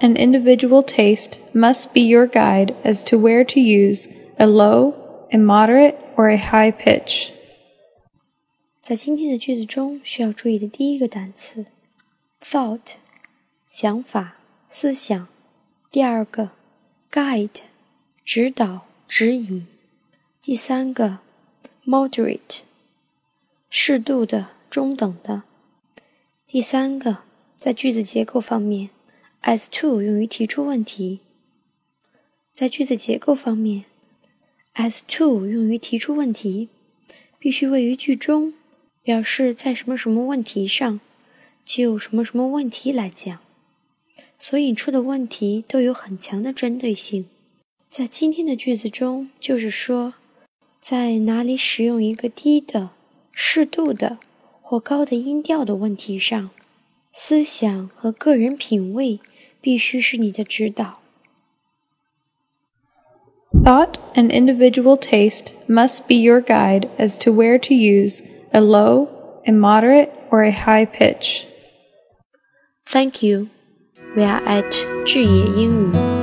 and individual taste must be your guide as to where to use a low, a moderate, or a high pitch. 在今天的句子中需要注意的第一个单词 thought 想法思想第二个 guide 指导指引第三个 moderate 适度的中等的第三个在句子结构方面 as to 用于提出问题在句子结构方面 as to 用于提出问题必须位于句中表示在什么什么问题上就什么什么问题来讲所引出的问题都有很强的针对性在今天的句子中就是说在哪里使用一个低的适度的或高的音调的问题上思想和个人品味必须是你的指导 Thought and individual taste must be your guide as to where to use a low, a moderate, or a high pitch. Thank you. We are at 智野英语